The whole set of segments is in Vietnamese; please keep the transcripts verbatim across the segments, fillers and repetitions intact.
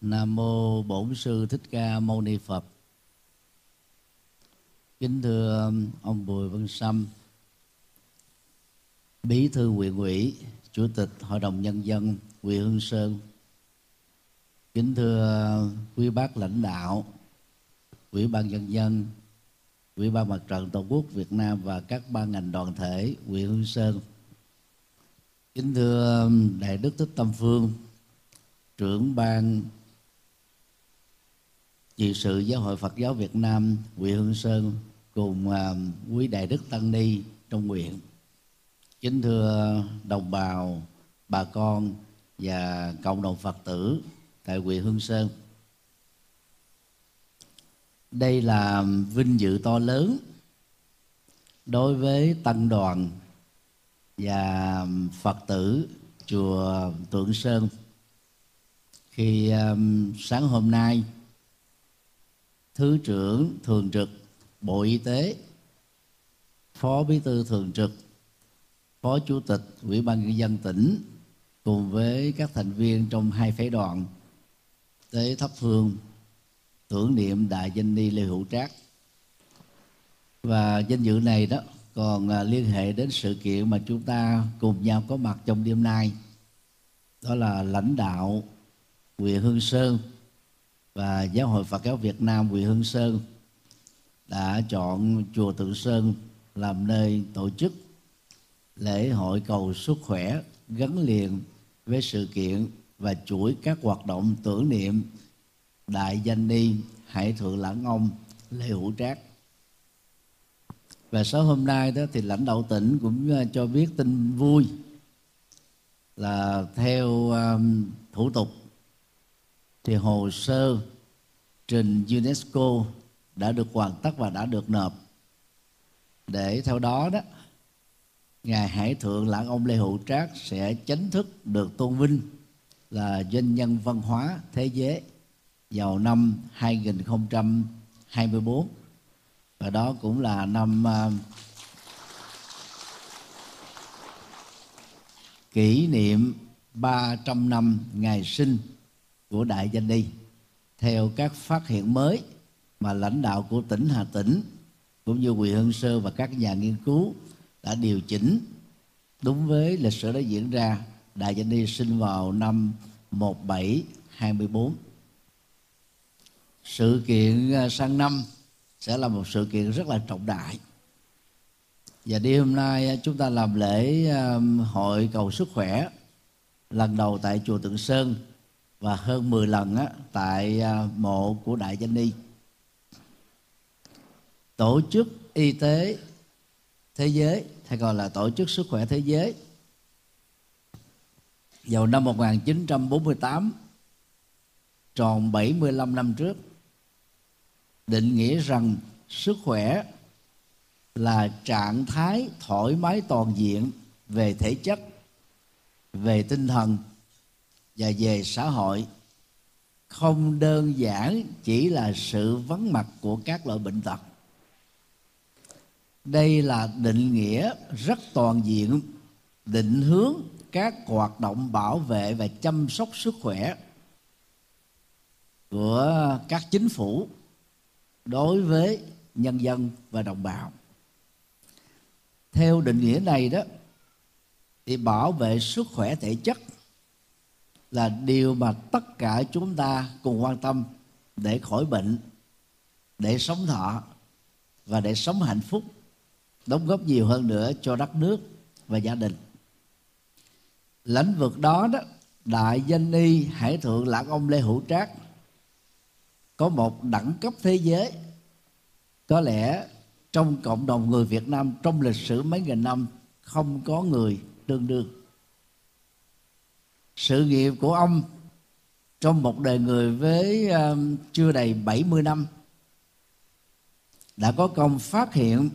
Nam mô Bổn Sư Thích Ca Mâu Ni Phật. Kính thưa ông Bùi Văn Sâm, Bí thư huyện ủy, Chủ tịch Hội đồng Nhân dân huyện Hương Sơn. Kính thưa quý bác lãnh đạo Ủy ban Nhân dân, Ủy ban Mặt trận Tổ quốc Việt Nam và các ban ngành đoàn thể huyện Hương Sơn. Kính thưa Đại Đức Thích Tâm Phương, trưởng ban trị sự Giáo hội Phật giáo Việt Nam huyện Hương Sơn cùng quý Đại Đức Tăng Ni trong huyện. Kính thưa đồng bào, bà con và cộng đồng Phật tử tại huyện Hương Sơn. Đây là vinh dự to lớn đối với tăng đoàn và Phật tử chùa Tượng Sơn khi um, sáng hôm nay Thứ trưởng Thường trực Bộ Y tế, Phó Bí thư Thường trực, Phó Chủ tịch Ủy ban Nhân dân tỉnh cùng với các thành viên trong hai phái đoàn tới thắp hương tưởng niệm đại danh ni Lê Hữu Trác. Và danh dự này đó còn liên hệ đến sự kiện mà chúng ta cùng nhau có mặt trong đêm nay, đó là lãnh đạo huyện Hương Sơn và Giáo hội Phật giáo Việt Nam huyện Hương Sơn đã chọn chùa Từ Sơn làm nơi tổ chức lễ hội cầu sức khỏe gắn liền với sự kiện và chuỗi các hoạt động tưởng niệm đại danh ni Hải Thượng Lãng Ông Lê Hữu Trác. Và sáng hôm nay đó thì lãnh đạo tỉnh cũng cho biết tin vui là theo um, thủ tục thì hồ sơ trình UNESCO đã được hoàn tất và đã được nộp, để theo đó đó ngài Hải Thượng Lãng Ông Lê Hữu Trác sẽ chính thức được tôn vinh là doanh nhân văn hóa thế giới vào năm hai nghìn không trăm hai mươi bốn, và đó cũng là năm uh, kỷ niệm ba trăm năm ngày sinh của đại danh ni, theo các phát hiện mới mà lãnh đạo của tỉnh Hà Tĩnh cũng như huyện Hương Sơn và các nhà nghiên cứu đã điều chỉnh đúng với lịch sử đã diễn ra. Đại danh ni sinh vào năm một bảy hai tư. Sự kiện sang năm sẽ là một sự kiện rất là trọng đại, và đêm hôm nay chúng ta làm lễ hội cầu sức khỏe lần đầu tại chùa Tượng Sơn và hơn mười lần á, tại mộ của đại danh ni. Tổ chức Y tế Thế giới hay còn là Tổ chức Sức khỏe Thế giới vào năm một nghìn chín trăm bốn mươi tám, tròn bảy mươi lăm năm trước, định nghĩa rằng sức khỏe là trạng thái thoải mái toàn diện về thể chất, về tinh thần và về xã hội, không đơn giản chỉ là sự vắng mặt của các loại bệnh tật. Đây là định nghĩa rất toàn diện, định hướng các hoạt động bảo vệ và chăm sóc sức khỏe của các chính phủ đối với nhân dân và đồng bào. Theo định nghĩa này đó thì bảo vệ sức khỏe thể chất là điều mà tất cả chúng ta cùng quan tâm để khỏi bệnh, để sống thọ và để sống hạnh phúc, đóng góp nhiều hơn nữa cho đất nước và gia đình. Lĩnh vực đó đó, đại danh ni Hải Thượng Lãng Ông Lê Hữu Trác có một đẳng cấp thế giới. Có lẽ trong cộng đồng người Việt Nam trong lịch sử mấy nghìn năm không có người tương đương. Sự nghiệp của ông trong một đời người với um, chưa đầy bảy mươi năm đã có công phát hiện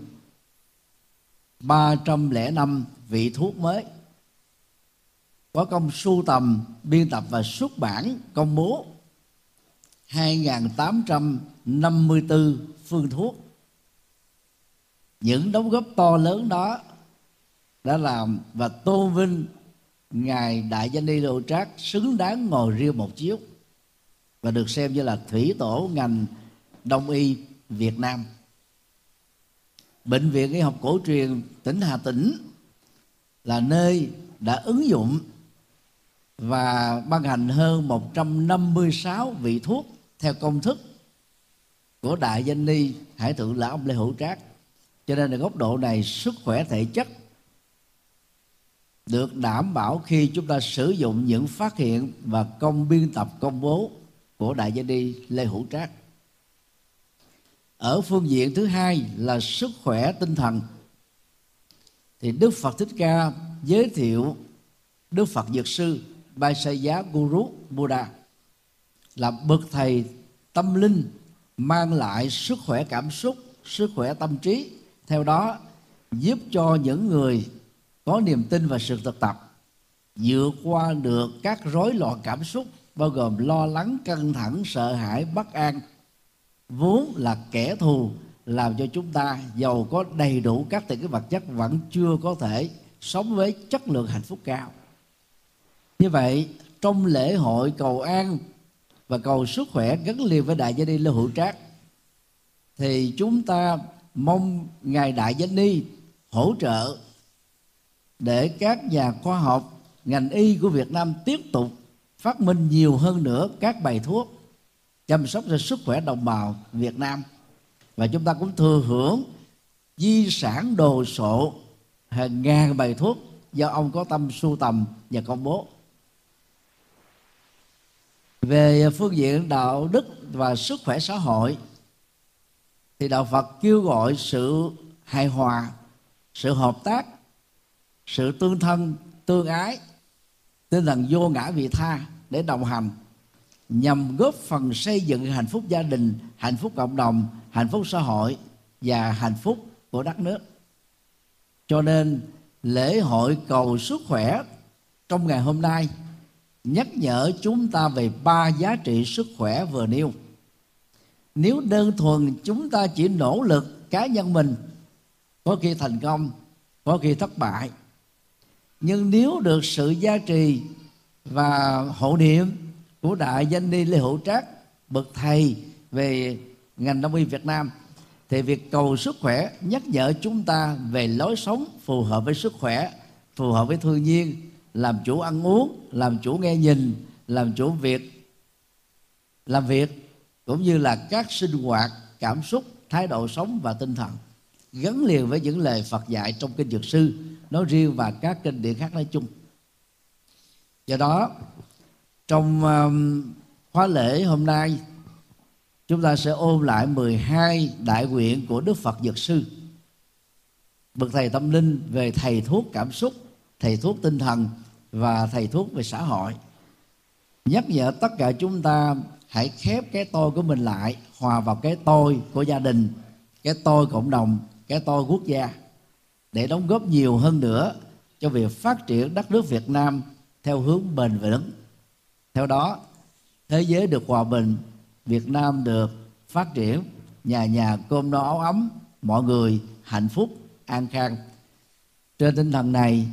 ba trăm lẻ năm vị thuốc mới, có công sưu tầm, biên tập và xuất bản, công bố hai nghìn tám trăm năm mươi tư phương thuốc. Những đóng góp to lớn đó đã làm và tôn vinh ngài đại danh ni Lê Hữu Trác xứng đáng ngồi riêng một chiếu và được xem như là thủy tổ ngành đông y Việt Nam. Bệnh viện Y học cổ truyền tỉnh Hà Tĩnh là nơi đã ứng dụng và ban hành hơn một trăm năm mươi sáu vị thuốc theo công thức của đại danh y Hải Thượng là ông Lê Hữu Trác. Cho nên ở góc độ này, sức khỏe thể chất được đảm bảo khi chúng ta sử dụng những phát hiện và công biên tập công bố của đại danh y Lê Hữu Trác. Ở phương diện thứ hai là sức khỏe tinh thần, thì Đức Phật Thích Ca giới thiệu Đức Phật Dược Sư Bhaisaya Guru Buddha là bậc thầy tâm linh, mang lại sức khỏe cảm xúc, sức khỏe tâm trí, theo đó giúp cho những người có niềm tin và sự thực tập vượt qua được các rối loạn cảm xúc, bao gồm lo lắng, căng thẳng, sợ hãi, bất an, vốn là kẻ thù, làm cho chúng ta giàu có đầy đủ các tiện ích vật chất vẫn chưa có thể sống với chất lượng hạnh phúc cao. Như vậy, trong lễ hội cầu an và cầu sức khỏe gắn liền với đại danh y Lê Hữu Trác, thì chúng ta mong ngài đại danh y hỗ trợ để các nhà khoa học ngành y của Việt Nam tiếp tục phát minh nhiều hơn nữa các bài thuốc chăm sóc cho sức khỏe đồng bào Việt Nam. Và chúng ta cũng thừa hưởng di sản đồ sộ hàng ngàn bài thuốc do ông có tâm sưu tầm và công bố. Về phương diện đạo đức và sức khỏe xã hội, thì đạo Phật kêu gọi sự hài hòa, sự hợp tác, sự tương thân, tương ái, tinh thần vô ngã vị tha để đồng hành, nhằm góp phần xây dựng hạnh phúc gia đình, hạnh phúc cộng đồng, hạnh phúc xã hội và hạnh phúc của đất nước. Cho nên lễ hội cầu sức khỏe trong ngày hôm nay nhắc nhở chúng ta về ba giá trị sức khỏe vừa nêu. Nếu đơn thuần chúng ta chỉ nỗ lực cá nhân mình, có khi thành công, có khi thất bại. Nhưng nếu được sự gia trì và hộ niệm của đại danh y Lê Hữu Trác, bậc thầy về ngành đông y Việt Nam, thì việc cầu sức khỏe nhắc nhở chúng ta về lối sống phù hợp với sức khỏe, phù hợp với thiên nhiên, làm chủ ăn uống, làm chủ nghe nhìn, làm chủ việc, làm việc, cũng như là các sinh hoạt, cảm xúc, thái độ sống và tinh thần, gắn liền với những lời Phật dạy trong kinh Dược Sư nói riêng và các kinh điển khác nói chung. Do đó, trong khóa lễ hôm nay, chúng ta sẽ ôn lại mười hai đại nguyện của Đức Phật Dược Sư, bậc thầy tâm linh về thầy thuốc cảm xúc, thầy thuốc tinh thần và thầy thuốc về xã hội, nhắc nhở tất cả chúng ta hãy khép cái tôi của mình lại, hòa vào cái tôi của gia đình, cái tôi cộng đồng, cái tôi quốc gia, để đóng góp nhiều hơn nữa cho việc phát triển đất nước Việt Nam theo hướng bền vững. Theo đó, thế giới được hòa bình, Việt Nam được phát triển, nhà nhà cơm no áo ấm, mọi người hạnh phúc, an khang. Trên tinh thần này,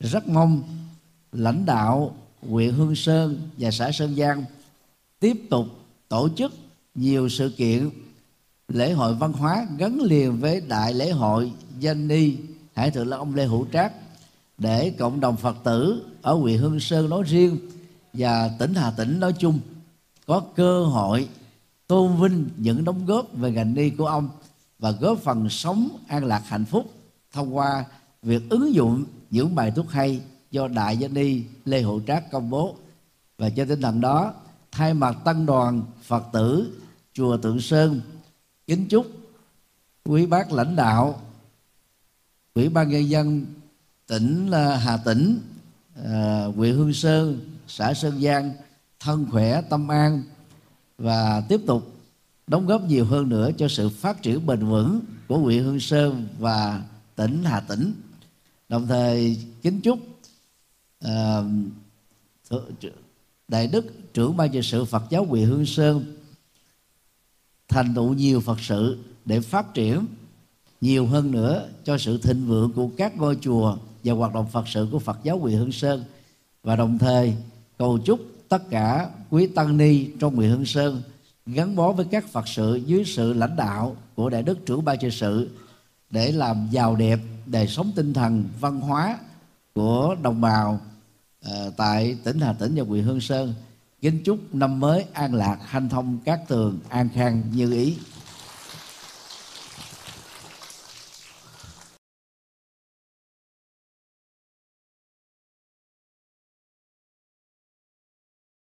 rất mong lãnh đạo huyện Hương Sơn và xã Sơn Giang tiếp tục tổ chức nhiều sự kiện lễ hội văn hóa gắn liền với đại lễ hội danh y Hải Thượng là ông Lê Hữu Trác, để cộng đồng Phật tử ở huyện Hương Sơn nói riêng và tỉnh Hà Tĩnh nói chung có cơ hội tôn vinh những đóng góp về ngành y của ông và góp phần sống an lạc hạnh phúc thông qua việc ứng dụng những bài thuốc hay do đại danh y Lê Hữu Trác công bố. Và trên tinh thần đó, thay mặt tăng đoàn Phật tử chùa Tượng Sơn, kính chúc quý bác lãnh đạo Ủy ban nhân dân tỉnh Hà Tĩnh, huyện Hương Sơn, xã Sơn Giang thân khỏe, tâm an và tiếp tục đóng góp nhiều hơn nữa cho sự phát triển bền vững của huyện Hương Sơn và tỉnh Hà Tĩnh. Đồng thời kính chúc uh, Đại Đức trưởng ban trị sự Phật giáo huyện Hương Sơn thành tựu nhiều Phật sự để phát triển nhiều hơn nữa cho sự thịnh vượng của các ngôi chùa và hoạt động Phật sự của Phật giáo huyện Hương Sơn, và đồng thời cầu chúc tất cả quý tăng ni trong huyện Hương Sơn gắn bó với các Phật sự dưới sự lãnh đạo của Đại đức trưởng ban trị sự để làm giàu đẹp đời sống tinh thần văn hóa của đồng bào uh, tại tỉnh Hà Tĩnh và huyện Hương Sơn. Kính chúc năm mới an lạc, hanh thông, cát tường, an khang như ý.